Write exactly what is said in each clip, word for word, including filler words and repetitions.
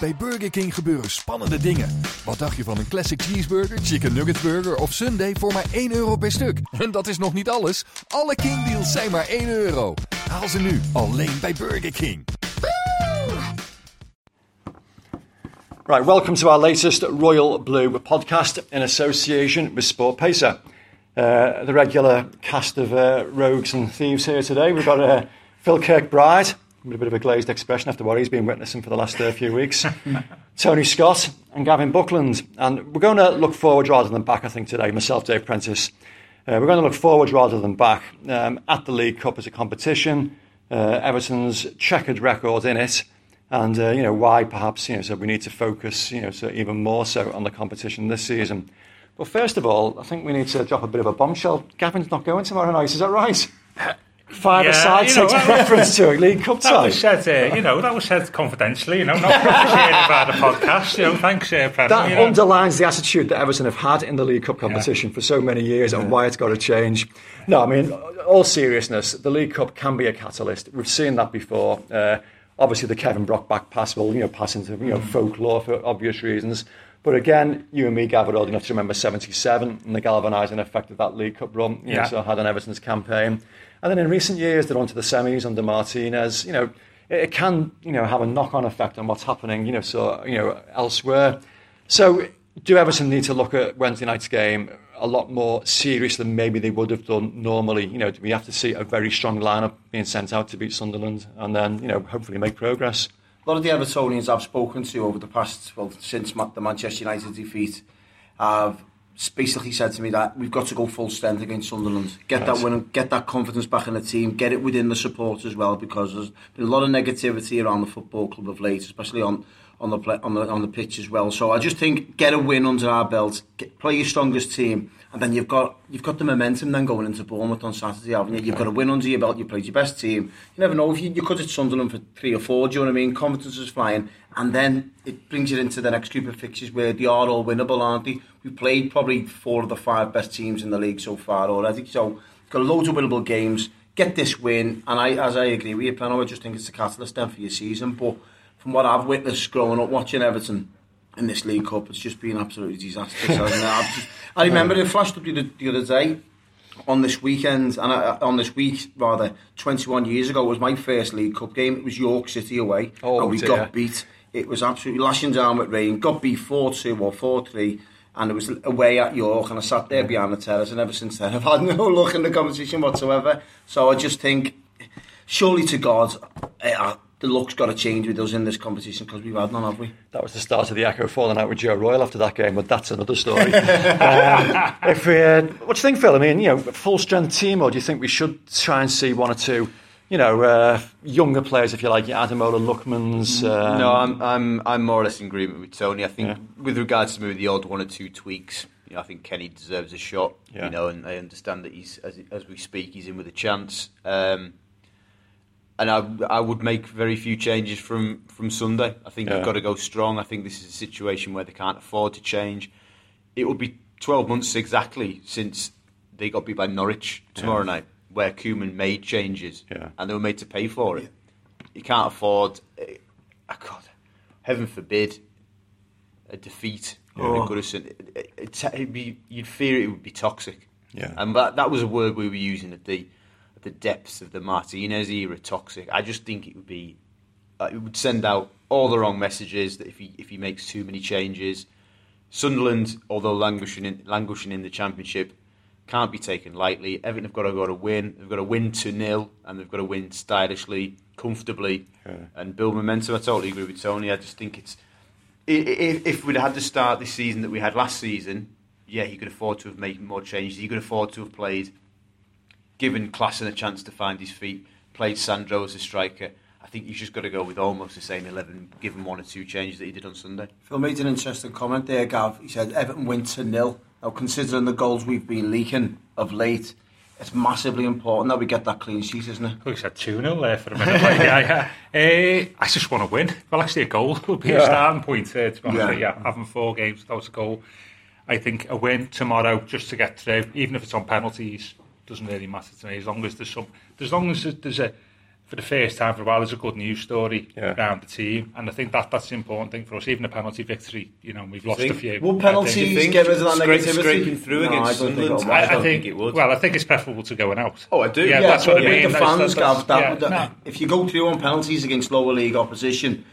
Bij Burger King gebeuren spannende dingen. Wat dacht je van een classic cheeseburger, chicken nugget burger of sundae voor maar één euro per stuk? En dat is nog niet alles. Alle King deals zijn maar één euro. Haal ze nu, alleen bij Burger King. Right, welcome to our latest Royal Blue podcast in association with Sport Pacer. Uh, the regular cast of uh, rogues and thieves here today. We've got uh, Phil Kirkbride, with a bit of a glazed expression after what he's been witnessing for the last uh, few weeks. Tony Scott and Gavin Buckland. And we're going to look forward rather than back, I think, today. Myself, Dave Prentice. Uh, we're going to look forward rather than back um, at the League Cup as a competition, uh, Everton's checkered record in it, and, uh, you know, why perhaps, you know, so we need to focus, you know, so even more so on the competition this season. But first of all, I think we need to drop a bit of a bombshell. Gavin's not going tomorrow night, is that right? Five aside yeah, takes preference to a League Cup tie. Uh, you know, that was said confidentially, you know, not shared about the podcast. You know, thanks, uh, President. That you know. underlines the attitude that Everton have had in the League Cup competition yeah. for so many years yeah. and why it's got to change. No, I mean, all seriousness, the League Cup can be a catalyst. We've seen that before. Uh, obviously, the Kevin Brock back pass will, you know, pass into, you know, folklore for obvious reasons. But again, you and me, Gav, are old enough to remember seventy-seven and the galvanising effect of that League Cup run. You yeah. know, so had on Everton's campaign. And then in recent years, they're on to the semis under Martinez. You know, it can, you know, have a knock-on effect on what's happening, you know, so, you know, elsewhere. So do Everton need to look at Wednesday night's game a lot more serious than maybe they would have done normally? You know, we have to see a very strong lineup being sent out to beat Sunderland and then, you know, hopefully make progress. A lot of the Evertonians I've spoken to over the past, well, since the Manchester United defeat, have basically said to me that we've got to go full strength against Sunderland. Get right. that win, get that confidence back in the team, get it within the support as well, because there's been a lot of negativity around the football club of late, especially on, on the play, on the on the pitch as well. So I just think get a win under our belt, get, play your strongest team, and then you've got you've got the momentum then going into Bournemouth on Saturday, haven't you? You've got a win under your belt, you played your best team. You never know if you, you cut at Sunderland for three or four, do you know what I mean? Confidence is flying, and then it brings you into the next group of fixtures where they are all winnable, aren't they? We've played probably four of the five best teams in the league so far already, so got loads of winnable games. Get this win, and I, as I agree with you, Plano, I just think it's a catalyst then for your season. But from what I've witnessed growing up watching Everton in this League Cup, it's just been absolutely disastrous. Just, I remember it flashed up the, the other day on this weekend, and I, on this week rather, twenty-one years ago was my first League Cup game. It was York City away, oh, and we dear. got beat. It was absolutely lashing down with rain. Got beat four two or four three. And it was away at York, and I sat there behind the terrace, and ever since then I've had no luck in the competition whatsoever. So I just think, surely to God, uh, the luck's got to change with us in this competition, because we've had none, have we? That was the start of the echo falling out with Joe Royal after that game, but that's another story. um, if we, uh, what do you think, Phil? I mean, you know, full strength team, or do you think we should try and see one or two, you know, uh, younger players, if you like, Ademola Lookman's. Um... No, I'm, I'm, I'm more or less in agreement with Tony. I think yeah. with regards to maybe the odd one or two tweaks, you know, I think Kenny deserves a shot. Yeah. You know, and I understand that he's, as as we speak, he's in with a chance. Um, and I, I would make very few changes from, from Sunday. I think yeah. you've got to go strong. I think this is a situation where they can't afford to change. It would be twelve months exactly since they got beat by Norwich tomorrow yeah. night, where Koeman made changes yeah. and they were made to pay for it. Yeah. You can't afford, uh, God, heaven forbid, a defeat yeah. at Goodison. It, it, it'd be, you'd fear it would be toxic. Yeah. And that, that was a word we were using at the at the depths of the Martinez era, toxic. I just think it would be, uh, it would send out all the wrong messages that if he if he makes too many changes. Sunderland, although languishing in, languishing in the Championship, can't be taken lightly. Everton have got to go to win. They've got to win two nil, and they've got to win stylishly, comfortably, yeah. and build momentum. I totally agree with Tony. I just think it's if, if we'd had the start this season that we had last season, yeah, he could afford to have made more changes. He could afford to have played, given Klassen a chance to find his feet, played Sandro as a striker. I think you've just got to go with almost the same eleven, given one or two changes that he did on Sunday. Phil made an interesting comment there, Gav. He said Everton win to nil. Now, considering the goals we've been leaking of late, it's massively important that we get that clean sheet, isn't it? Well, he said two nil there for a minute. Like, yeah, yeah. Uh, I just want to win. Well, actually, a goal would be yeah. a starting point. Uh, to be honest, yeah. yeah, having four games without a goal, I think a win tomorrow just to get through, even if it's on penalties, doesn't really matter to me. As long as there's some, as long as there's a, for the first time for a while, there's a good news story yeah. around the team, and I think that that's the important thing for us. Even a penalty victory, you know, we've lost a few. Would penalties get rid of that Scrape, negativity? Scraping through no, against Sunderland, I, I, I don't think it would. Well, I think it's preferable to going out. Oh, I do. Yeah, yeah that's well, what yeah. I mean. The fans, Gav, that, yeah, nah. if you go through on penalties against lower league opposition,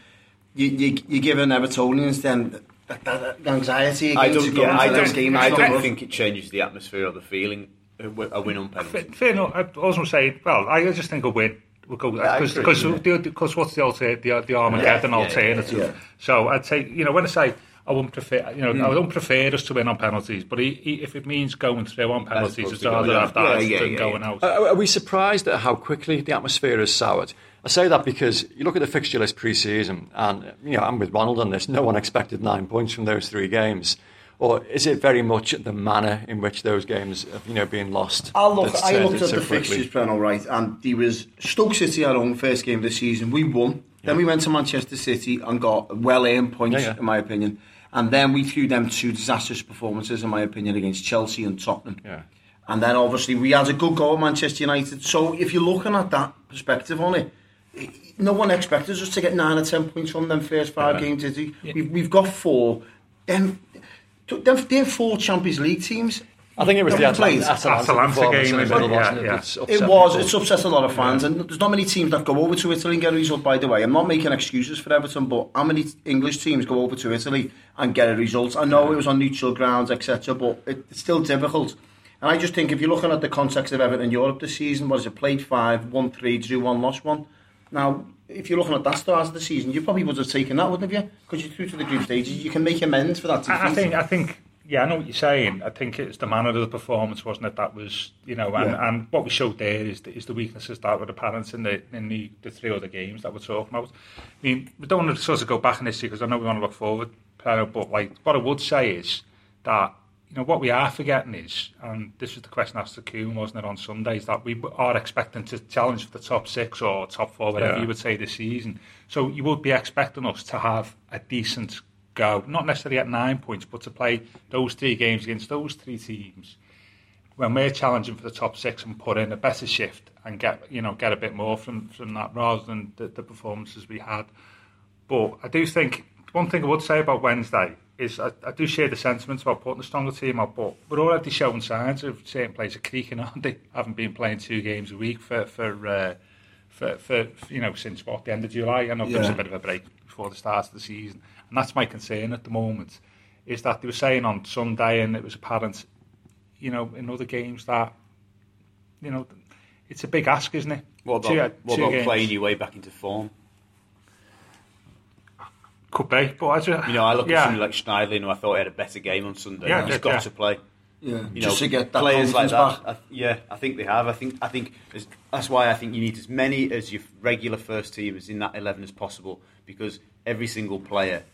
you you you're giving Evertonians then. That, that, that anxiety against I don't, yeah, I don't, game, I don't I think it changes the atmosphere or the feeling. A win on penalty. Fair enough. I also say, well, I just think a win will go because yeah, because what's the alter the the Armageddon yeah, yeah, alternative? Yeah, yeah. So I'd say, you know, when I say I wouldn't prefer, you know, mm. I don't prefer us to win on penalties, but he, he, if it means going through on penalties, it's rather have that yeah, yeah, than yeah, going yeah. out. Are we surprised at how quickly the atmosphere has soured? I say that because you look at the fixture list pre-season and, you know, I'm with Ronald on this, no one expected nine points from those three games. Or is it very much the manner in which those games have, you know, been lost? I, look, I looked at so the quickly. fixtures, Brennan, right, and there was Stoke City at home, first game of the season. We won. Yeah. Then we went to Manchester City and got well-earned points, yeah, yeah. in my opinion. And then we threw them two disastrous performances, in my opinion, against Chelsea and Tottenham. Yeah. And then, obviously, we had a good goal at Manchester United. So if you're looking at that perspective on it, no one expected us to get nine or ten points from them first five yeah. games, did he? Yeah. We've, we've got four. Then... They're four Champions League teams. I think it was the Atalanta, Atalanta game. It, middle, yeah, wasn't it? Yeah. It's it was. People. It's upset a lot of fans, yeah. and there's not many teams that go over to Italy and get a result. By the way, I'm not making excuses for Everton, but how many English teams go over to Italy and get a result? I know yeah. it was on neutral grounds, et cetera, but it, it's still difficult. And I just think if you're looking at the context of Everton in Europe this season, what is it? Played five, won three, drew one, lost one. Now, if you're looking at that start of the season, you probably would have taken that, wouldn't you? Because you're through to the group stages, you can make amends for that. I think, I think, yeah, I know what you're saying. I think it's the manner of the performance, wasn't it? That was, you know, and, yeah. and what we showed there is the, is the weaknesses that were apparent in the in the, the three other games that we're talking about. I mean, we don't want to sort of go back in this year because I know we want to look forward, but like what I would say is that, you know, what we are forgetting is, and this was the question asked to Koeman, wasn't it, on Sunday, is that we are expecting to challenge for the top six or top four, whatever yeah. you would say, this season. So you would be expecting us to have a decent go, not necessarily at nine points, but to play those three games against those three teams when we're challenging for the top six and put in a better shift and get, you know, get a bit more from, from that rather than the, the performances we had. But I do think, one thing I would say about Wednesday, is I, I do share the sentiments about putting a stronger team out, but we're already showing signs of certain players are creaking on. They haven't been playing two games a week for for, uh, for, for you know, since what, the end of July. I know yeah. there was a bit of a break before the start of the season, and that's my concern at the moment. Is that they were saying on Sunday, and it was apparent, you know, in other games that, you know, it's a big ask, isn't it? What about, two, what two about playing your way back into form? Could be, but I just, you know, I look yeah. at somebody like Schneiderlin, who I thought he had a better game on Sunday. Yeah, he's got yeah. to play. Yeah, you just know, to get that players like that. I, yeah, I think they have. I think, I think that's why I think you need as many as your regular first teamers in that eleven as possible, because every single player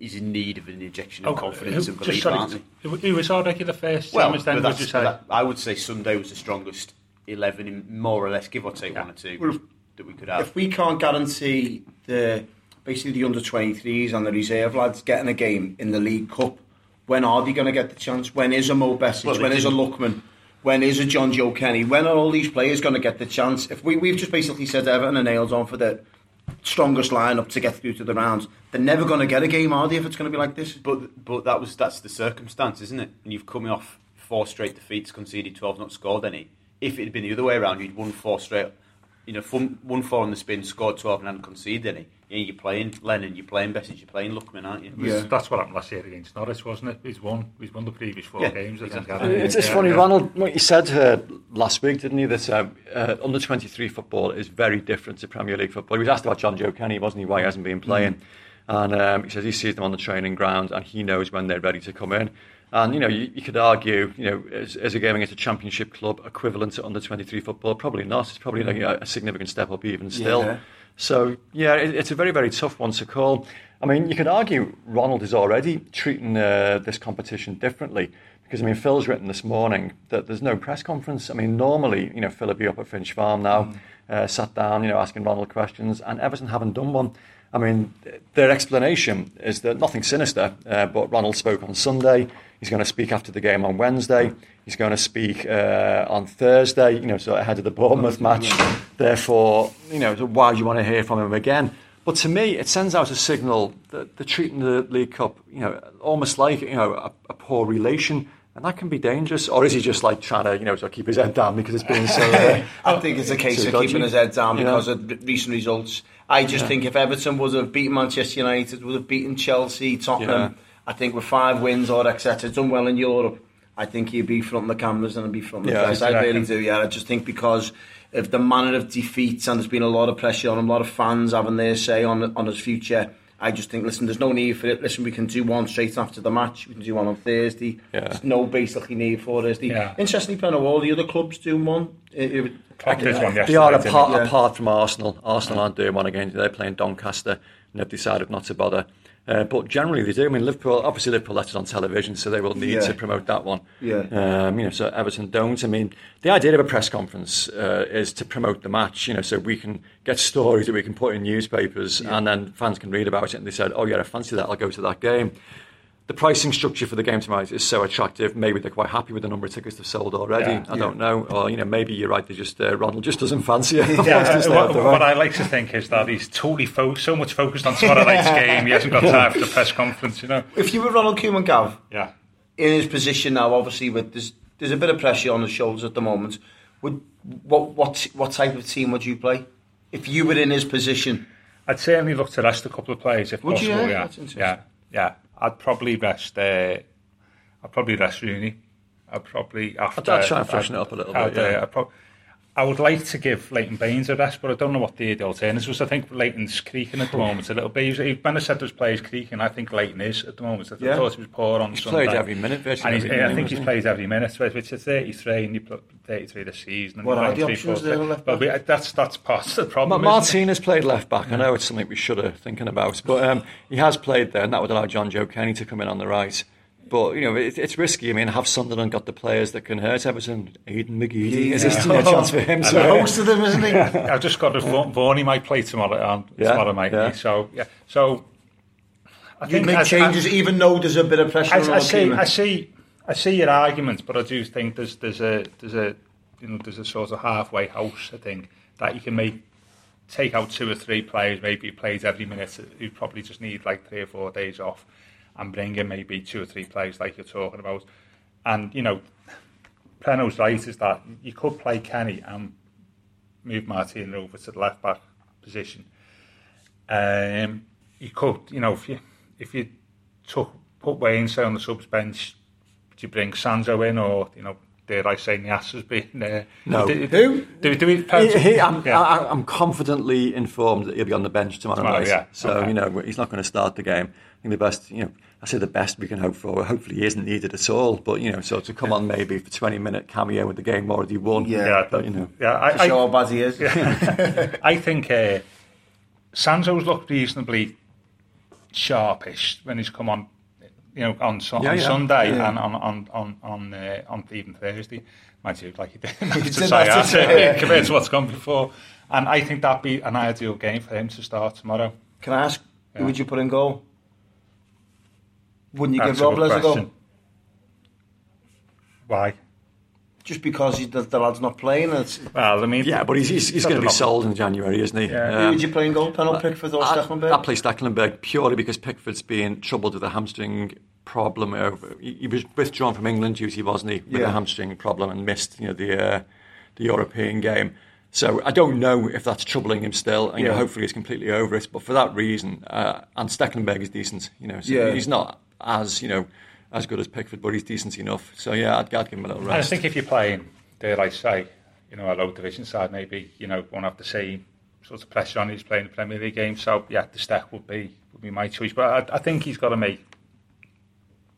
is in need of an injection of oh, confidence who, and belief. Aren't they? Who was our regular first well, teamers then? Would you say? That, I would say Sunday was the strongest eleven, in more or less, give or take yeah. one or two well, that we could have. If we can't guarantee the. Basically, the under twenty-threes and the reserve lads getting a game in the League Cup. When are they going to get the chance? When is a Mo Besic? Well, when is a Lookman? When is a Jonjoe Kenny? When are all these players going to get the chance? If we, we've just basically said Everton are nailed on for the strongest lineup to get through to the rounds, they're never going to get a game, are they, if it's going to be like this? But but that was that's the circumstance, isn't it? And you've come off four straight defeats, conceded twelve, not scored any. If it had been the other way around, you'd won four straight. You know, won four on the spin, scored twelve and hadn't conceded any. You know, you're playing Lennon, you're playing Besic, you're playing Lookman, aren't you? Yeah. That's what happened last year against Norwich, wasn't it? He's won. He's won the previous four yeah, games. Exactly. I think. It's just yeah, funny, yeah. Ronald, what you said uh, last week, didn't he, that uh, uh, under twenty-three football is very different to Premier League football. He was asked about Jonjoe Kenny, wasn't he, why he hasn't been playing. Mm. And um, he says he sees them on the training ground and he knows when they're ready to come in. And, you know, you, you could argue, you know, as, as a game against a championship club equivalent to under twenty-three football, probably not. It's probably like, you know, a significant step up even still. Yeah. So, yeah, it, it's a very, very tough one to call. I mean, you could argue Ronald is already treating uh, this competition differently because, I mean, Phil's written this morning that there's no press conference. I mean, normally, you know, Phil would be up at Finch Farm now, mm. uh, sat down, you know, asking Ronald questions, and Everton haven't done one. I mean, their explanation is that nothing sinister, uh, but Ronald spoke on Sunday. He's going to speak after the game on Wednesday. He's going to speak uh, on Thursday, you know, so ahead of the Bournemouth match. Therefore, you know, why do you want to hear from him again? But to me, it sends out a signal that they're treating the League Cup, you know, almost like, you know, a, a poor relation. And that can be dangerous. Or is he just like trying to, you know, to keep his head down because it's been so... Uh, I think it's a case of dodgy. keeping his head down because yeah. of recent results. I just yeah. think if Everton would have beaten Manchester United, would have beaten Chelsea, Tottenham, yeah. I think with five wins or et cetera, done well in Europe, I think he'd be fronting the cameras and he'd be fronting yeah, the press. Exactly. I really do, yeah. I just think because of the manner of defeat and there's been a lot of pressure on him, a lot of fans having their say on on his future... I just think, listen, there's no need for it. Listen, we can do one straight after the match. We can do one on Thursday. Yeah. There's no basically need for Thursday. Yeah. Interestingly, Peno, all the other clubs do one. It, it, Klopp did one yesterday. They are apart, yeah. apart from Arsenal. Arsenal yeah. aren't doing one again. They're playing Doncaster and they've decided not to bother. Uh, but generally they do. I mean, Liverpool, obviously Liverpool left it on television, so they will need yeah. to promote that one. Yeah. Um, you know, so Everton don't. I mean, the idea of a press conference uh, is to promote the match, you know, so we can get stories that we can put in newspapers yeah. and then fans can read about it and they said, oh, yeah, I fancy that, I'll go to that game. The pricing structure for the game tonight is so attractive. Maybe they're quite happy with the number of tickets they've sold already. Yeah, I yeah. don't know. Or, you know, maybe you're right. They just uh, Ronald just doesn't fancy it. yeah, uh, what, what I like to think is that he's totally fo- so much focused on tomorrow night's game. He hasn't got time for the press conference. You know, if you were Ronald Koeman, Gav, yeah, in his position now, obviously, with there's there's a bit of pressure on his shoulders at the moment. Would what what what type of team would you play if you were in his position? I'd certainly look to rest a couple of players if would possible. You, yeah, yeah, yeah. yeah. I'd probably rest. Uh, I'd probably rest Rooney. I'd probably after. I'd try and freshen I'd, it up a little I'd, bit. I'd, yeah. uh, I'd pro- I would like to give Leighton Baines a rest, but I don't know what the alternative was. I think Leighton's creaking at the moment a little bit. He's, he, when I said those players creaking, I think Leighton is at the moment. I yeah. thought he was poor on he's Sunday. He's played every minute, virtually. And he's, every I think he's he? played every minute, which is thirty-three, and you played thirty-three this season. And what are the options there on left back? But that's, that's part of the problem. Ma- Martinez played left back. I know it's something we should have thinking about, but um, he has played there, and that would allow Jonjoe Kenny to come in on the right. But, you know, it, it's risky. I mean, have Sunderland got the players that can hurt Everton? Aiden McGeady, yeah. is this no chance for him? So most of them, isn't he? I've just got a Vaughan, he might play tomorrow, um, yeah. tomorrow might yeah. So, yeah. So, I you think make I, changes, I, even though there's a bit of pressure I, on I see, I see, I see your arguments, but I do think there's there's a there's a you know there's a sort of halfway house. I think that you can make take out two or three players, maybe plays every minute. You probably just need like three or four days off. And bring in maybe two or three players like you're talking about. And, you know, Preno's right is that you could play Kenny and move Martin over to the left-back position. Um, you could, you know, if you if you took, put Wayne, say, on the subs bench, do you bring Sancho in or, you know, dare I say Niassa's been there? No. Do, do, do, do we, he, he, I'm, yeah. I, I'm confidently informed that he'll be on the bench tomorrow, tomorrow night. Yeah. So, okay. you know, he's not going to start the game. I think the best, you know, I say the best we can hope for. Hopefully he isn't needed at all, but, you know, so to come yeah. on maybe for twenty-minute cameo with the game already won. Yeah. But, you know. Yeah, I, I, show how bad he is. Yeah. I think uh, Sancho's looked reasonably sharpish when he's come on, you know, on, on yeah, yeah. Sunday yeah. and on on on on, uh, on even Thursday. Mind you, like he did to say that yeah. compared to what's gone before. And I think that'd be an ideal game for him to start tomorrow. Can I ask, yeah. who would you put in goal? Wouldn't you That's give Robles a, a goal? Why? Just because he's, the, the lad's not playing. It's... Well, I mean, yeah, but he's he's, he's going to be sold in January, isn't he? Yeah. Um, Who would you play in goal? Penal, Pickford or Stekelenburg? I play Stekelenburg purely because Pickford's been troubled with a hamstring problem. Over, he, he was withdrawn from England duty, wasn't he, with yeah. a hamstring problem and missed you know the uh, the European game. So I don't know if that's troubling him still, and yeah. you know, hopefully he's completely over it. But for that reason, uh, and Stekelenburg is decent, you know, so yeah. he's not as you know. as good as Pickford, but he's decent enough. So, yeah, I'd, I'd give him a little rest. And I think if you're playing, dare I say, you know, a low division side, maybe, you know, won't have the same sort of pressure on. He's playing the Premier League game. So, yeah, the stack would be would be my choice. But I, I think he's got to make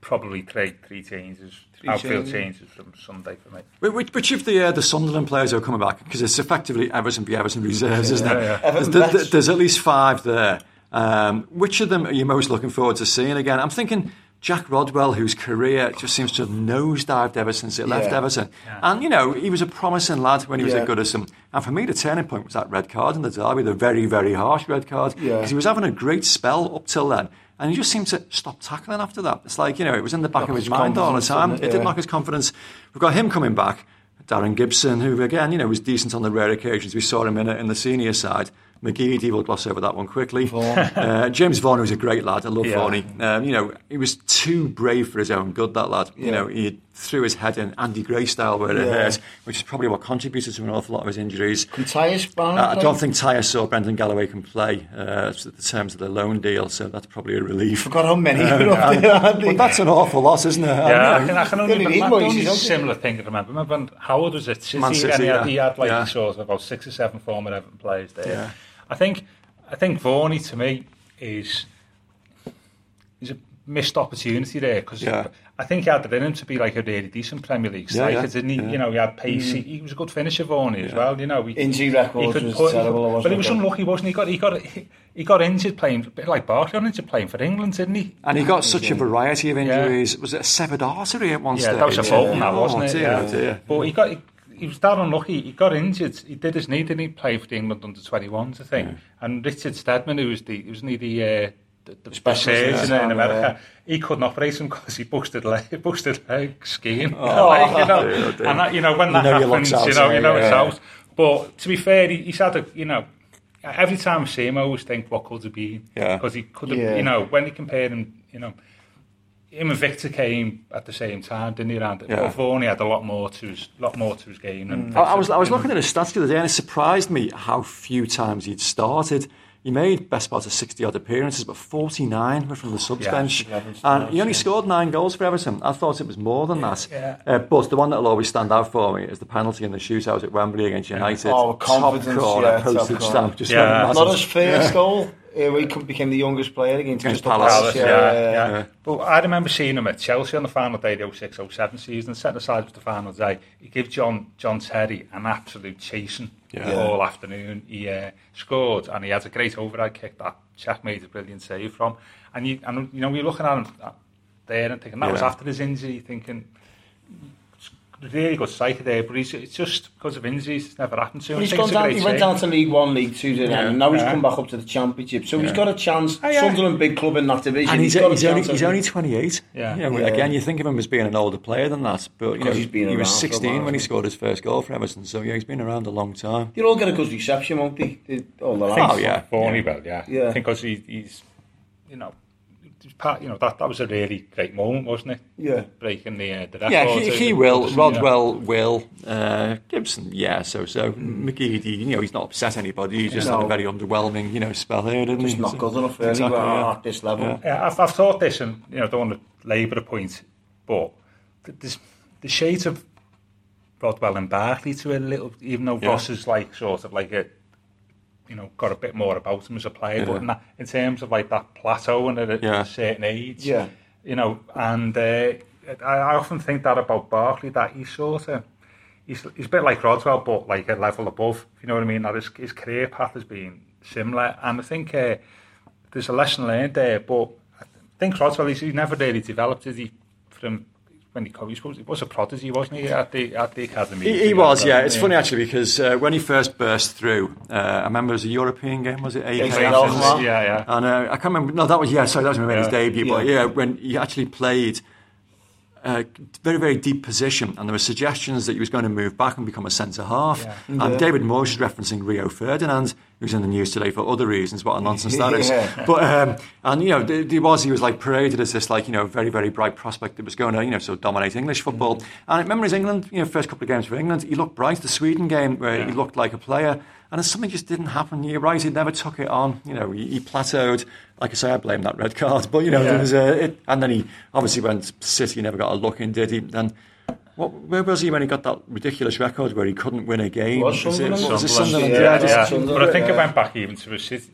probably three three changes, three outfield changes. changes from Sunday for me. Which of the uh, the Sunderland players who are coming back, because it's effectively Everton v Everton reserves, isn't yeah, it? Yeah. There's, there's, there's at least five there. Um, which of them are you most looking forward to seeing again? I'm thinking Jack Rodwell, whose career just seems to have nosedived ever since it yeah. left Everton. Yeah. And, you know, he was a promising lad when he was yeah. at Goodison. And for me, the turning point was that red card in the derby, the very, very harsh red card, because yeah. he was having a great spell up till then. And he just seemed to stop tackling after that. It's like, you know, it was in the back knock of his, his mind all the time. It, it yeah. did knock his confidence. We've got him coming back. Darren Gibson, who, again, you know, was decent on the rare occasions. We saw him in, a, in the senior side. McGeady, will gloss over that one quickly. Vaughan. Uh, James Vaughan, who's a great lad. I love yeah. Vaughan. Um, you know, he was too brave for his own good, that lad. Yeah. You know, he threw his head in Andy Gray style where yeah. it hurts, which is probably what contributed to an awful lot of his injuries. Can Tyus Brown uh, I don't think Tyus or Brendan Galloway can play uh, in terms of the loan deal, so that's probably a relief. I forgot how many. Um, and, there, well, that's an awful lot, isn't it? Yeah, I, mean, I can only remember a similar thing. I remember, remember Howard was at City, City and he had, yeah. he had like yeah. sort of about six or seven former Everton players there. Yeah. I think I think Vaughan to me is is a missed opportunity there, because yeah. I think he had it in him to be like a really decent Premier League striker, yeah, yeah, didn't he? Yeah. You know, he had pace. Mm. He, he was a good finisher, Vaughan, yeah. as well. You know, he, injury record was put, terrible, wasn't but he was unlucky, wasn't he? Got he got he got injured playing a bit like Barkley on into playing for England, didn't he? And he got such a variety of injuries. Yeah. Was it a severed artery at one yeah, stage? That was a fault, yeah. that wasn't oh, it? Dear, yeah. dear. But he got. He, He was that unlucky. He got injured. He did his knee, didn't he? Play for the England under twenty-ones, I think. Yeah. And Richard Steadman, who was the, wasn't he the, uh, the, the specialist in, in America, yeah. he couldn't operate him because he busted leg, busted leg skiing. Oh, like, you know, dear, dear. And that, you know, when that happens, you know, happens, out, you know, you know yeah. it's out. But to be fair, he, he's had a, you know, every time I see him, I always think what could have been, because yeah. he could have, yeah. you know, when he compared him, you know. Him and Victor came at the same time, didn't he, Randy? Yeah. But Vaughan had a lot more to his, lot more to his game. And mm. I, I was, I was looking at his stats the other day, and it surprised me how few times he'd started. He made best part of sixty-odd appearances, but forty-nine were from the subs yeah, bench. And he only yeah. scored nine goals for Everton. I thought it was more than that. Yeah. Uh, but the one that'll always stand out for me is the penalty in the shootout at Wembley against United. Oh, confidence, top corner, yeah, postage stamp. Just yeah. Not his first yeah. goal. Uh, he became the youngest player against Crystal Palace. Palace yeah, yeah, yeah. Yeah. yeah, But I remember seeing him at Chelsea on the final day of the oh six oh seven season. Set aside for the final day, he gave John John Terry an absolute chasing yeah. all afternoon. He uh, scored, and he had a great overhead kick that Shaq made a brilliant save from. And you and you know, you're looking at him there and thinking that yeah. was after his injury, thinking. Really good striker there, but he's, it's just because of injuries, it's never happened to him. He's gone down, he went down to League One, League Two, didn't yeah. and now he's yeah. come back up to the Championship, so yeah. he's got a chance. Oh, yeah. Sunderland, big club in that division, and he's, he's, got he's, a only, he's only twenty-eight. Yeah. You know, yeah. Again, you think of him as being an older player than that, but you know, he's been he was sixteen while, when he scored his first goal for Everton, so yeah, he's been around a long time. They'll all get a good reception, won't they? All the oh, yeah. Bonnie Bell, yeah. yeah. I think because he, he's, you know, Pat, you know, that, that was a really great moment, wasn't it? Yeah. Breaking the, uh, the record. Yeah, he, he will. Gibson, Rodwell you know. will. Uh, Gibson, yeah, so-so. Mm. McGeady, you know, he's not upset anybody. He's just no. had a very underwhelming, you know, spell here, didn't he's he? He's not good enough anywhere exactly, yeah. at this level. Yeah. Yeah, I've, I've thought this, and, you know, I don't want to labour a point, but there's the shades of Rodwell and Barkley to a little, even though yeah. Ross is like, sort of like a, you know, got a bit more about him as a player, yeah. but in, that, in terms of like that plateau and at yeah. a certain age, yeah. you know, and uh, I, I often think that about Barkley, that he's sort of, he's, he's a bit like Rodwell, but like a level above, if you know what I mean, that his, his career path has been similar, and I think uh, there's a lesson learned there, but I think Rodwell, he's, he's never really developed, is he, from when he coached, he was a prodigy, wasn't he, at the at the academy? He, he was, yeah. It's yeah. funny actually, because uh, when he first burst through, uh, I remember it was a European game, was it? A K yeah, yeah. And uh, I can't remember. No, that was yeah. Sorry, that was when he made his debut. Yeah. But yeah, when he actually played a very very deep position, and there were suggestions that he was going to move back and become a centre half. Yeah. And yeah. David Moyes is referencing Rio Ferdinand, who's in the news today for other reasons. What a nonsense that is! Yeah. But um, and you know, he was he was like paraded as this like you know very very bright prospect that was going to you know sort of dominate English football. Mm. And I remember his England you know first couple of games for England, he looked bright. The Sweden game where yeah. he looked like a player, and something just didn't happen. You're right, he never took it on. You know, he, he plateaued. Like I say, I blame that red card. But you know, yeah. there was a it, and then he obviously went City, never got a look in, did he? Then. What, where was he when he got that ridiculous record where he couldn't win a game? Was it Sunderland? Was it Sunderland? Yeah, yeah, yeah. Sunderland, but I think yeah. it went back even to his City,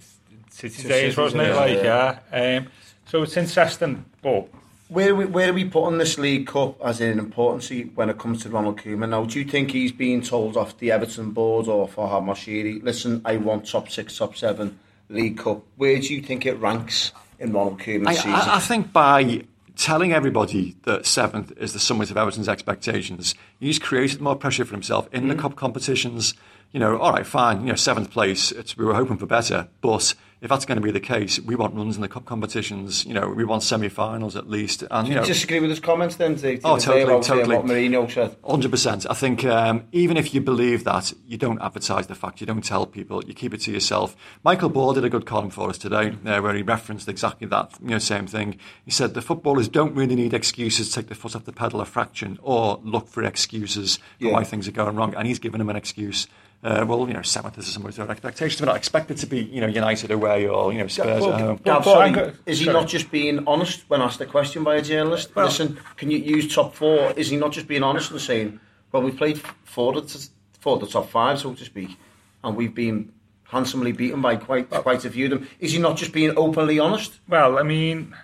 City days, wasn't it? Yeah, like, yeah. yeah. Um, so it's interesting, but Where are we, where are we putting this League Cup as in importance when it comes to Ronald Koeman? Now, do you think he's being told off the Everton board or Farhad Moshiri, listen, I want top six, top seven League Cup? Where do you think it ranks in Ronald Koeman's I, season? I, I think by telling everybody that seventh is the summit of Everton's expectations, he's created more pressure for himself in mm. the cup competitions. You know, all right, fine, you know, seventh place, it's, we were hoping for better, but if that's going to be the case, we want runs in the cup competitions, you know, we want semi-finals at least. And, you know, do you disagree with his comments then? To, to oh, the totally, totally. What Mourinho said. one hundred percent. I think um, even if you believe that, you don't advertise the fact, you don't tell people, you keep it to yourself. Michael Ball did a good column for us today uh, where he referenced exactly that, you know, same thing. He said the footballers don't really need excuses to take their foot off the pedal a fraction or look for excuses yeah. for why things are going wrong, and he's given them an excuse. Uh, well, you know, seventh is somewhat our expectations. We're not expected to be, you know, United away or, you know, Spurs well, at home. Well, sorry, got, is he sorry. not just being honest when asked the question by a journalist? Well, listen, can you use top four? Is he not just being honest and saying, well, we played four of the, four of the top five, so to speak, and we've been handsomely beaten by quite, quite a few of them. Is he not just being openly honest? Well, I mean,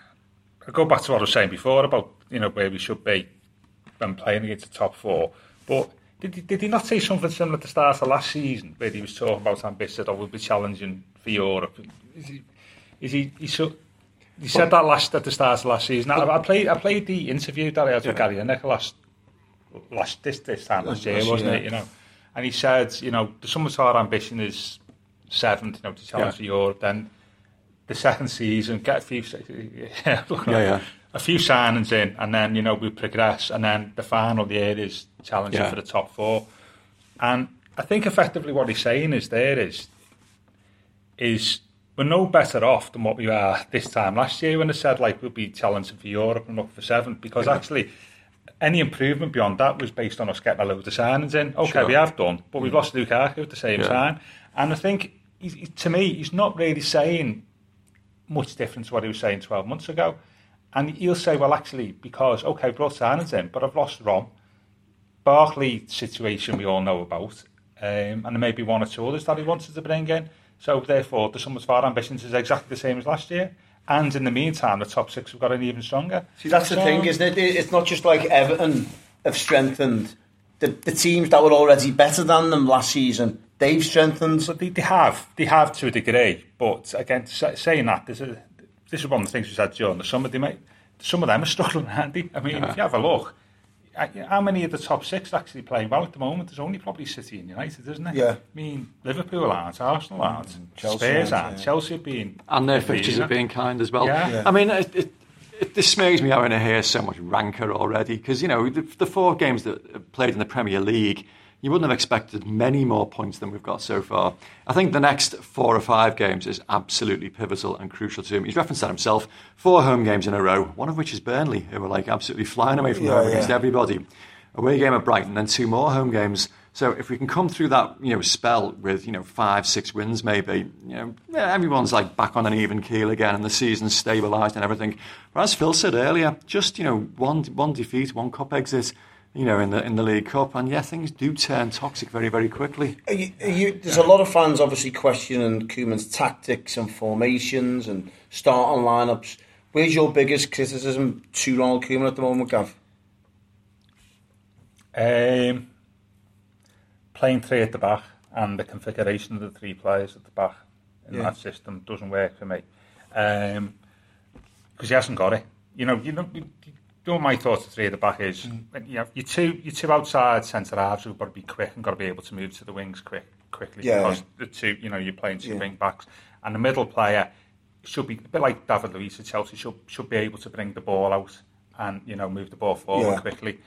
I go back to what I was saying before about, you know, where we should be when playing against the top four, but... Did, did he not say something similar at the start of last season, where he was talking about ambition, or we'll be challenging for Europe? Is he? Is he? He, so, he said that last at the start of last season. I, I played. I played the interview that I had with Gary Lineker last last this this time last year, wasn't yeah. it? You know, and he said, you know, the summer's our ambition is seventh, you know, to challenge yeah. for Europe. Then the second season, get a few, yeah, yeah, yeah. a few signings in, and then, you know, we progress, and then the final year is challenging yeah. for the top four. And I think effectively what he's saying is there is is we're no better off than what we were this time last year when I said, like, we'll be challenging for Europe and look for seventh, because yeah. actually any improvement beyond that was based on us getting a load of signings in. Okay, sure. we have done, but we've yeah. lost Lukaku at the same yeah. time. And I think, he's, he, to me, he's not really saying much different to what he was saying twelve months ago. And he'll say, well, actually, because, okay, I've brought signings in, but I've lost Rom. Barkley situation we all know about. Um, and there may be one or two others that he wanted to bring in. So, therefore, the sum of our ambitions is exactly the same as last year. And in the meantime, the top six have gotten even stronger. See, that's so, the thing, isn't it? It's not just like Everton have strengthened. The, the teams that were already better than them last season, they've strengthened. But they, they have. They have to a degree. But, again, saying that, there's a... This is one of the things we said during the summer. They might, some of them are struggling, Andy. I mean, yeah. if you have a look, how many of the top six actually play well at the moment? There's only probably City and United, isn't there? Yeah. I mean, Liverpool aren't, Arsenal aren't, mm, Chelsea Spurs aren't, yeah. Chelsea have been... And their fixtures are being kind as well. Yeah. Yeah. I mean, it, it, it dismays me having to hear so much rancour already, because, you know, the, the four games that are played in the Premier League, you wouldn't have expected many more points than we've got so far. I think the next four or five games is absolutely pivotal and crucial to him. He's referenced that himself. Four home games in a row, one of which is Burnley, who are like absolutely flying away from yeah, home yeah. against everybody. Away game at Brighton, then two more home games. So if we can come through that, you know, spell with, you know, five, six wins maybe, you know, everyone's like back on an even keel again and the season's stabilised and everything. But as Phil said earlier, just, you know, one one defeat, one cup exit, you know, in the in the League Cup, and yeah, things do turn toxic very, very quickly. Are you, are you, there's a lot of fans obviously questioning Koeman's tactics and formations and starting lineups. Where's your biggest criticism to Ronald Koeman at the moment, Gav? Um, playing three at the back and the configuration of the three players at the back in yeah. that system doesn't work for me, because um, he hasn't got it. You know, you know. You, You know, my thoughts of three at the back is, mm. you know, your two, your two outside centre halves who've got to be quick and got to be able to move to the wings quick, quickly yeah. because the two, you know, you're playing two yeah. wing backs, and the middle player should be a bit like David Luiz at Chelsea, should should be able to bring the ball out and, you know, move the ball forward yeah. quickly,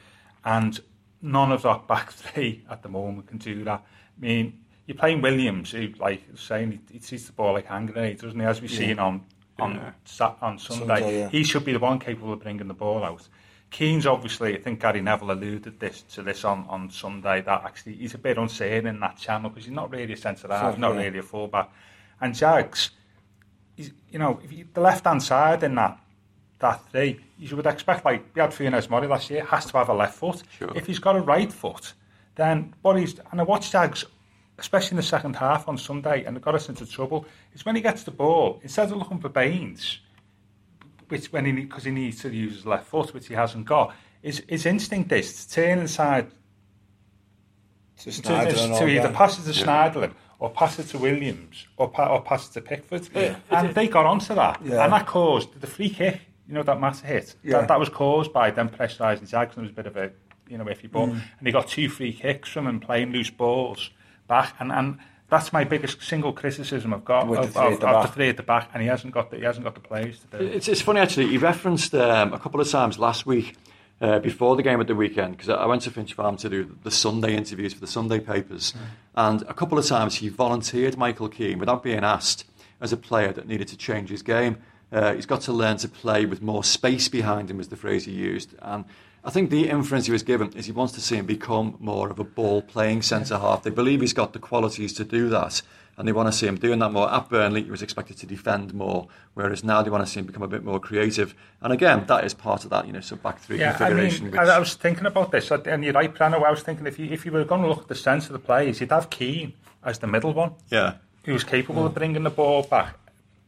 and none of that back three at the moment can do that. I mean, you're playing Williams, who, like I was saying, he, he sees the ball like hand grenades, doesn't he? As we've yeah. seen on. On, yeah. sat, on Sunday, Sunday yeah. he should be the one capable of bringing the ball out. Keane's obviously, I think Gary Neville alluded this to this on, on Sunday, that actually he's a bit uncertain in that channel because he's not really a centre-half, he's not yeah. really a full-back. And Jags, he's, you know, if you, the left-hand side in that that three, you would expect, like, we had Funes Mori last year, has to have a left foot. Sure. If he's got a right foot, then what he's... And I watched Jags, especially in the second half on Sunday, and it got us into trouble, is when he gets the ball, instead of looking for Baines, which when he because he needs to use his left foot, which he hasn't got. His his instinct is to turn inside to, to, to either pass it to yeah. Schneiderlin or pass it to Williams or, pa- or pass it to Pickford, yeah. and they got onto that, yeah. and that caused the free kick. You know that Mata hit yeah. that, that was caused by them pressurising Jags, and it was a bit of a you know iffy ball, mm. and he got two free kicks from him playing loose balls back, and and. That's my biggest single criticism I've got of the, of, the of the three at the back, and he hasn't got the, he hasn't got the players to do it. It's, it's funny actually. He referenced um, a couple of times last week uh, before the game at the weekend, because I went to Finch Farm to do the Sunday interviews for the Sunday papers, mm. and a couple of times he volunteered Michael Keane without being asked as a player that needed to change his game. Uh, he's got to learn to play with more space behind him, was the phrase he used, and. I think the inference he was given is he wants to see him become more of a ball-playing centre-half. They believe he's got the qualities to do that, and they want to see him doing that more. At Burnley, he was expected to defend more, whereas now they want to see him become a bit more creative. And again, that is part of that, you know, sort of back three yeah, configuration. I mean, which... I was thinking about this, and you're right, Prano. I was thinking if you if you were going to look at the sense of the players, you'd have Keane as the middle one, yeah, who was capable yeah. of bringing the ball back,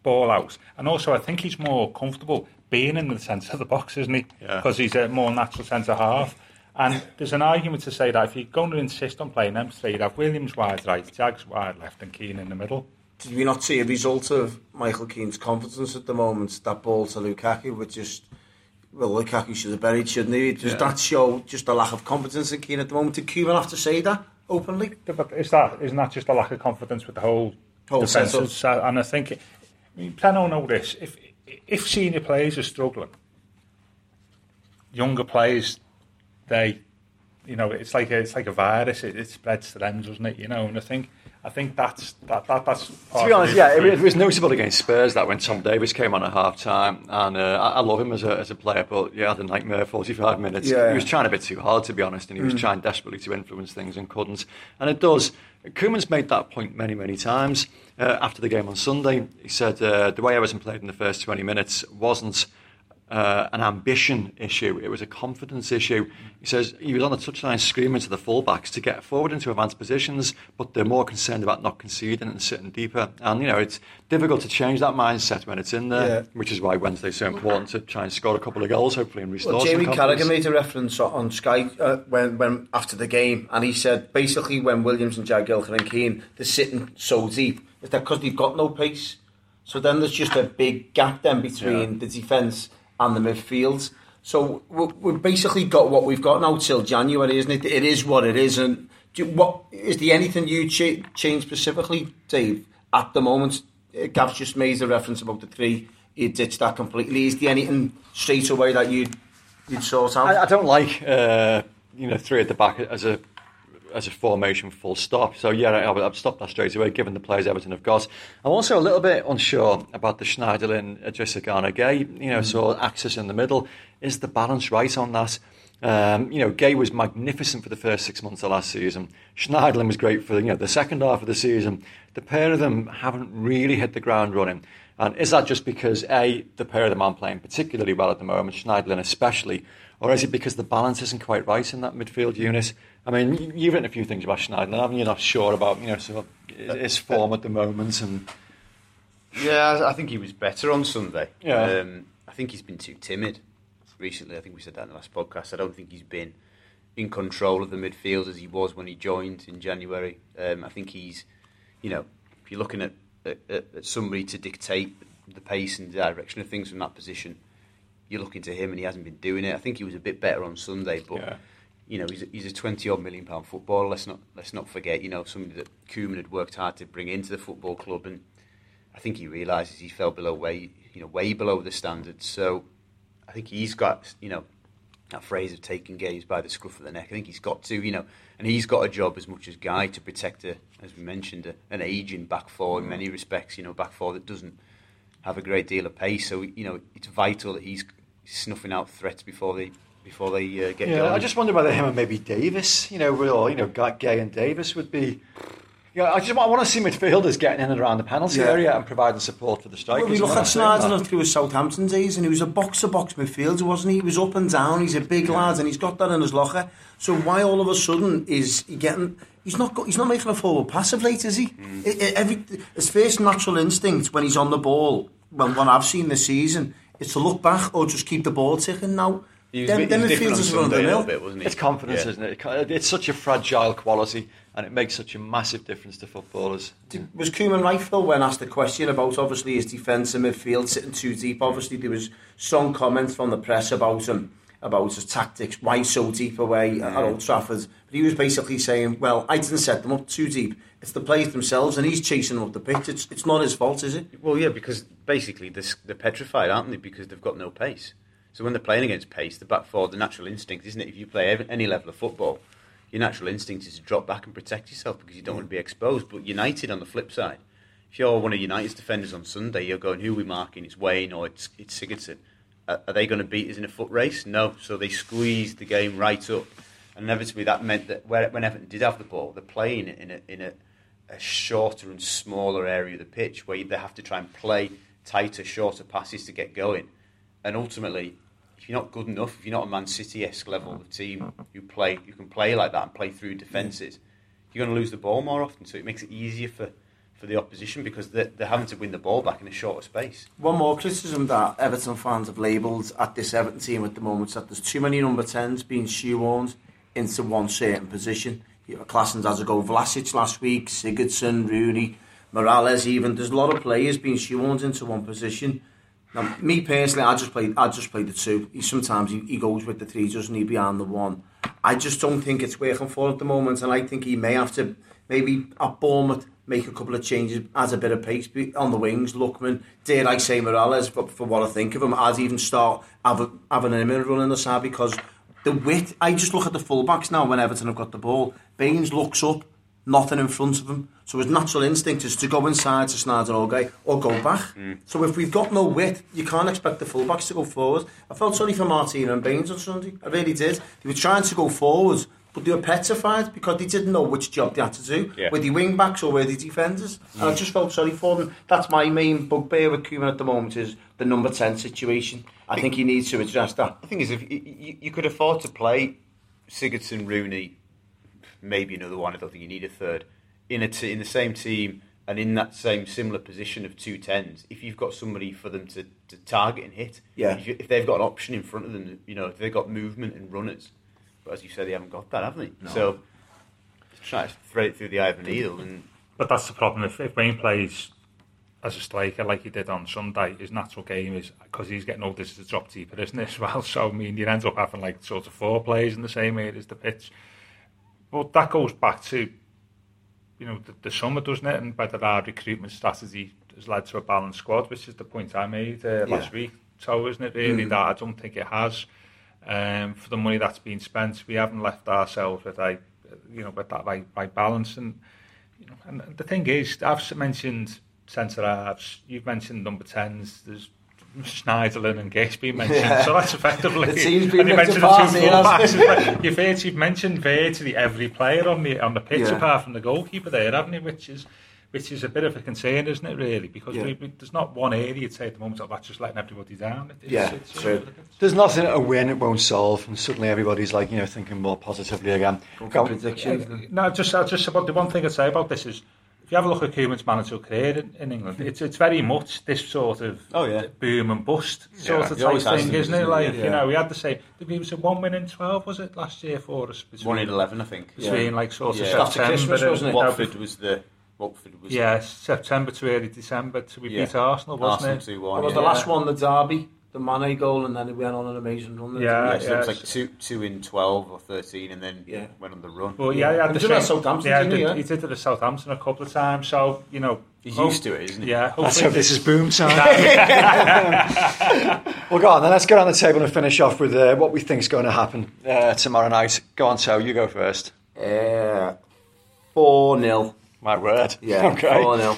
ball out, and also I think he's more comfortable being in the centre of the box, isn't he? Because yeah. he's a more natural centre-half. And there's an argument to say that if you're going to insist on playing them three, you'd have Williams wide right, Jags wide left, and Keane in the middle. Did we not see a result of Michael Keane's confidence at the moment? That ball to Lukaku, which just... Well, Lukaku should have buried, shouldn't he? Does yeah. that show just a lack of confidence in Keane at the moment? Did Koeman have to say that openly? But is that, isn't that just a lack of confidence with the whole... whole defensive side? And I think... I mean, Plano know this. If... If senior players are struggling, younger players, they, you know, it's like a, it's like a virus. It, it spreads to them, doesn't it? You know, and I think I think that's that, that that's. Part to be honest, of yeah, it, it was noticeable against Spurs that when Tom Davies came on at half time, and uh, I, I love him as a as a player, but yeah, I had a nightmare forty-five minutes. Yeah. He was trying a bit too hard, to be honest, and he was mm. trying desperately to influence things and couldn't. And it does. Koeman's made that point many, many times. Uh, after the game on Sunday, he said uh, the way Everton played in the first twenty minutes wasn't uh, an ambition issue, it was a confidence issue. He says he was on the touchline screaming to the fullbacks to get forward into advanced positions, but they're more concerned about not conceding and sitting deeper. And, you know, it's difficult to change that mindset when it's in there, yeah. which is why Wednesday's so important to try and score a couple of goals, hopefully, and restore well, some confidence. Jamie Carragher made a reference on Sky uh, when, when after the game, and he said basically when Williams and Jagielka and Keane, they're sitting so deep, is that because they've got no pace? So then there's just a big gap then between yeah. the defence and the midfield. So we've basically got what we've got now till January, isn't it? It is what it is. And do you, what is there anything you ch- change specifically, Dave, at the moment? Gav's just made the reference about the three. You ditched that completely. Is there anything straight away that you'd, you'd sort out? I, I don't like uh, you know three at the back as a... as a formation full stop. So yeah, I've stopped that straight away given the players Everton have got. I'm also a little bit unsure about the Schneiderlin Adrissa Garner Gay, you know, mm. so axis in the middle. Is the balance right on that? Um, you know, Gay was magnificent for the first six months of last season. Schneiderlin was great for, you know, the second half of the season. The pair of them haven't really hit the ground running. And is that just because, A, the pair of them aren't playing particularly well at the moment, Schneiderlin especially, or is it because the balance isn't quite right in that midfield unit? I mean, you've written a few things about Schneiderlin, haven't you? Not sure about, you know, sort of his form at the moment. And yeah, I think he was better on Sunday. Yeah. Um, I think he's been too timid recently. I think we said that in the last podcast. I don't think he's been in control of the midfield as he was when he joined in January. Um, I think he's, you know, if you're looking at, at, at somebody to dictate the pace and the direction of things from that position, you're looking to him and he hasn't been doing it. I think he was a bit better on Sunday, but yeah. you know he's a, he's a twenty odd million pound footballer. Let's not let's not forget, you know, somebody that Koeman had worked hard to bring into the football club, and I think he realises he fell below way you know way below the standards. So I think he's got, you know, that phrase of taking games by the scruff of the neck. I think he's got to, you know, and he's got a job as much as Guy to protect a, as we mentioned, a, an ageing back four in many respects. You know, back four that doesn't have a great deal of pace. So you know it's vital that he's snuffing out threats before they before they uh, get yeah, going. I just wonder whether him and maybe Davis, you know, or you know, Gay and Davis would be. Yeah, you know, I just I want to see midfielders getting in and around the penalty yeah. area and providing support for the strikers. Well, we look at Schneiderlin through his Southampton days, and he was a box-to-box midfielder, wasn't he? He was up and down. He's a big yeah. lad, and he's got that in his locker. So why all of a sudden is he getting? He's not. Go, he's not making a forward pass of late, is he? Mm. It, it, every his first natural instinct when he's on the ball, when, when I've seen this season, It's to look back or just keep the ball ticking. Now, then, then it feels as well. It's confidence, yeah. isn't it? It's such a fragile quality, and it makes such a massive difference to footballers. Did, was Koeman right, Phil, when asked the question about obviously his defence and midfield sitting too deep? Obviously, there was strong comments from the press about him, about his tactics, why so deep away at Old Trafford. But he was basically saying, well, I didn't set them up too deep. It's the players themselves, and he's chasing them up the pitch. It's it's not his fault, is it? Well, yeah, because basically this, they're petrified, aren't they? Because they've got no pace. So when they're playing against pace, the back four, the natural instinct, isn't it? If you play any level of football, your natural instinct is to drop back and protect yourself because you don't mm. want to be exposed. But United, on the flip side, if you're one of United's defenders on Sunday, you're going, who are we marking? It's Wayne or it's, it's Sigurdsson. Are they going to beat us in a foot race? No. So they squeezed the game right up. And inevitably that meant that when Everton did have the ball, they're playing in a, in a, a shorter and smaller area of the pitch where they have to try and play tighter, shorter passes to get going. And ultimately, if you're not good enough, if you're not a Man City-esque level of team who play, you can play like that and play through defences, you're going to lose the ball more often. So it makes it easier for... for the opposition because they're, they're having to win the ball back in a shorter space. One more criticism that Everton fans have labelled at this Everton team at the moment is that there's too many number tens being shoehorned into one certain position. You know, Klassens has a go, Vlasic last week, Sigurdsson, Rooney, Morales even. There's a lot of players being shoehorned into one position. Now, me personally, I just play, I just play the two. He, sometimes he, he goes with the three, doesn't he, behind the one. I just don't think it's working for at the moment, and I think he may have to, maybe at Bournemouth, make a couple of changes, add a bit of pace on the wings. Lookman, dare I say Morales, but for what I think of him, I'd even start having, having him in a run in the side because the width. I just look at the fullbacks now when Everton have got the ball. Baines looks up, nothing in front of him. So his natural instinct is to go inside to Schneiderlin or go back. Mm. So if we've got no width, you can't expect the fullbacks to go forward. I felt sorry for Martina and Baines on Sunday. I really did. They were trying to go forward, but they were petrified because they didn't know which job they had to do. Yeah. Were they wing-backs or were they defenders? Mm. And I just felt sorry for them. That's my main bugbear with Koeman at the moment is the number ten situation. I, I think, think he needs to address that. The thing is, if you, you could afford to play Sigurdsson, Rooney, maybe another one, I don't think you need a third, in, a t- in the same team and in that same similar position of two tens, if you've got somebody for them to, to target and hit, yeah. if, you, if they've got an option in front of them, you know, if they've got movement and runners, but as you said, they haven't got that, have they? No. So try to thread it through the eye of a needle. And but that's the problem. If, if Wayne plays as a striker like he did on Sunday, his natural game is, because he's getting older, is a drop deeper, isn't it? As well, so I mean, you end up having like sort of four players in the same area as the pitch. But that goes back to, you know, the, the summer, doesn't it? And whether our recruitment strategy has led to a balanced squad, which is the point I made uh, last yeah. week. So isn't it really mm. that I don't think it has. Um, for the money that's been spent, we haven't left ourselves with a, you know, with that right, right balance. And, you know, and the thing is, I've mentioned centre halves. You've mentioned number tens. There's Schneiderlin and Gates being mentioned. Yeah. So that's effectively. The team's been mentioned two fullbacks. You've heard, you've mentioned virtually every player on the on the pitch yeah. apart from the goalkeeper there, haven't you? Which is. Which is a bit of a concern, isn't it, really? Because yeah. there's not one area you'd say at the moment, oh, that's just letting everybody down. It's, yeah, it's true. There's nothing a win it won't solve, and suddenly everybody's like, you know, thinking more positively again. Contradiction. No, just just about the one thing I'd say about this is, if you have a look at Koeman's managerial career in, in England, it's it's very much this sort of oh, yeah. boom and bust sort yeah. of type thing, isn't it? Like yeah. you know, we had the same. It was a one win in twelve, was it last year for us? Between, one in eleven, I think. Between yeah. like sort yeah. of September, Christmas, wasn't it? Watford was the. Watford was yeah, September to early December to we yeah. beat Arsenal, wasn't Arsenal it? two one, it was yeah. the last one, the derby, the Mane goal, and then it went on an amazing run. Yeah, yeah, so yeah, it was like two, two in twelve or thirteen, and then yeah. went on the run. Well, yeah, yeah, he did it at Southampton. Yeah, didn't he, yeah? He did it at Southampton a couple of times. So you know, he's used to it, isn't he? Yeah. Let's hope this is boom time. Well, go on then. Let's get on the table and finish off with uh, what we think is going to happen uh, tomorrow night. Go on, Toe. You go first. Uh, four nil. My word. Yeah, okay. four nil.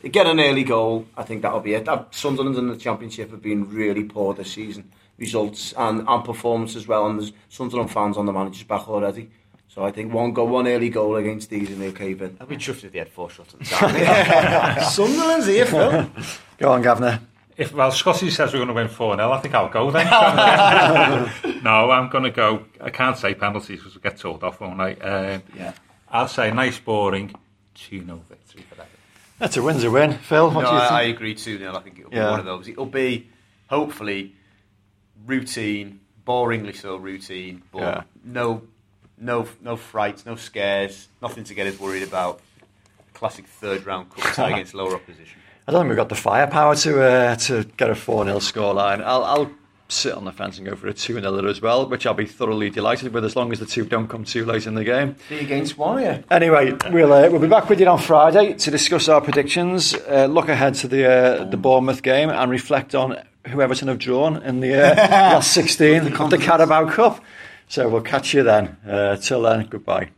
They get an early goal, I think that'll be it. Sunderland in the Championship have been really poor this season. Results and, and performance as well, and there's Sunderland fans on the manager's back already. So I think one goal, one early goal against these and they'll cave in. I'd be chuffed if they had four shots at the time. Sunderland's here, Phil. Go on, Gavner. If well, Scotty says we're going to win four nil, I think I'll go then. No, I'm going to go. I can't say penalties because we get told off, won't I? Um, yeah. I'll say nice, boring. two nil victory for that. That's a win's a win. Phil, what no, do you think? I agree two nil. I think it'll be yeah. one of those. It'll be hopefully routine, boringly so routine, but yeah. no no no frights, no scares, nothing to get us worried about. Classic third round cup tie against lower opposition. I don't think we've got the firepower to uh, to get a four nil scoreline. I'll, I'll sit on the fence and go for a two nil as well, which I'll be thoroughly delighted with, as long as the two don't come too late in the game. Be against Warrior. Anyway, we'll uh, we'll be back with you on Friday to discuss our predictions, uh, look ahead to the uh, the Bournemouth game, and reflect on who Everton have drawn in the uh, last sixteen of the Carabao Cup. So we'll catch you then. Uh, till then, goodbye.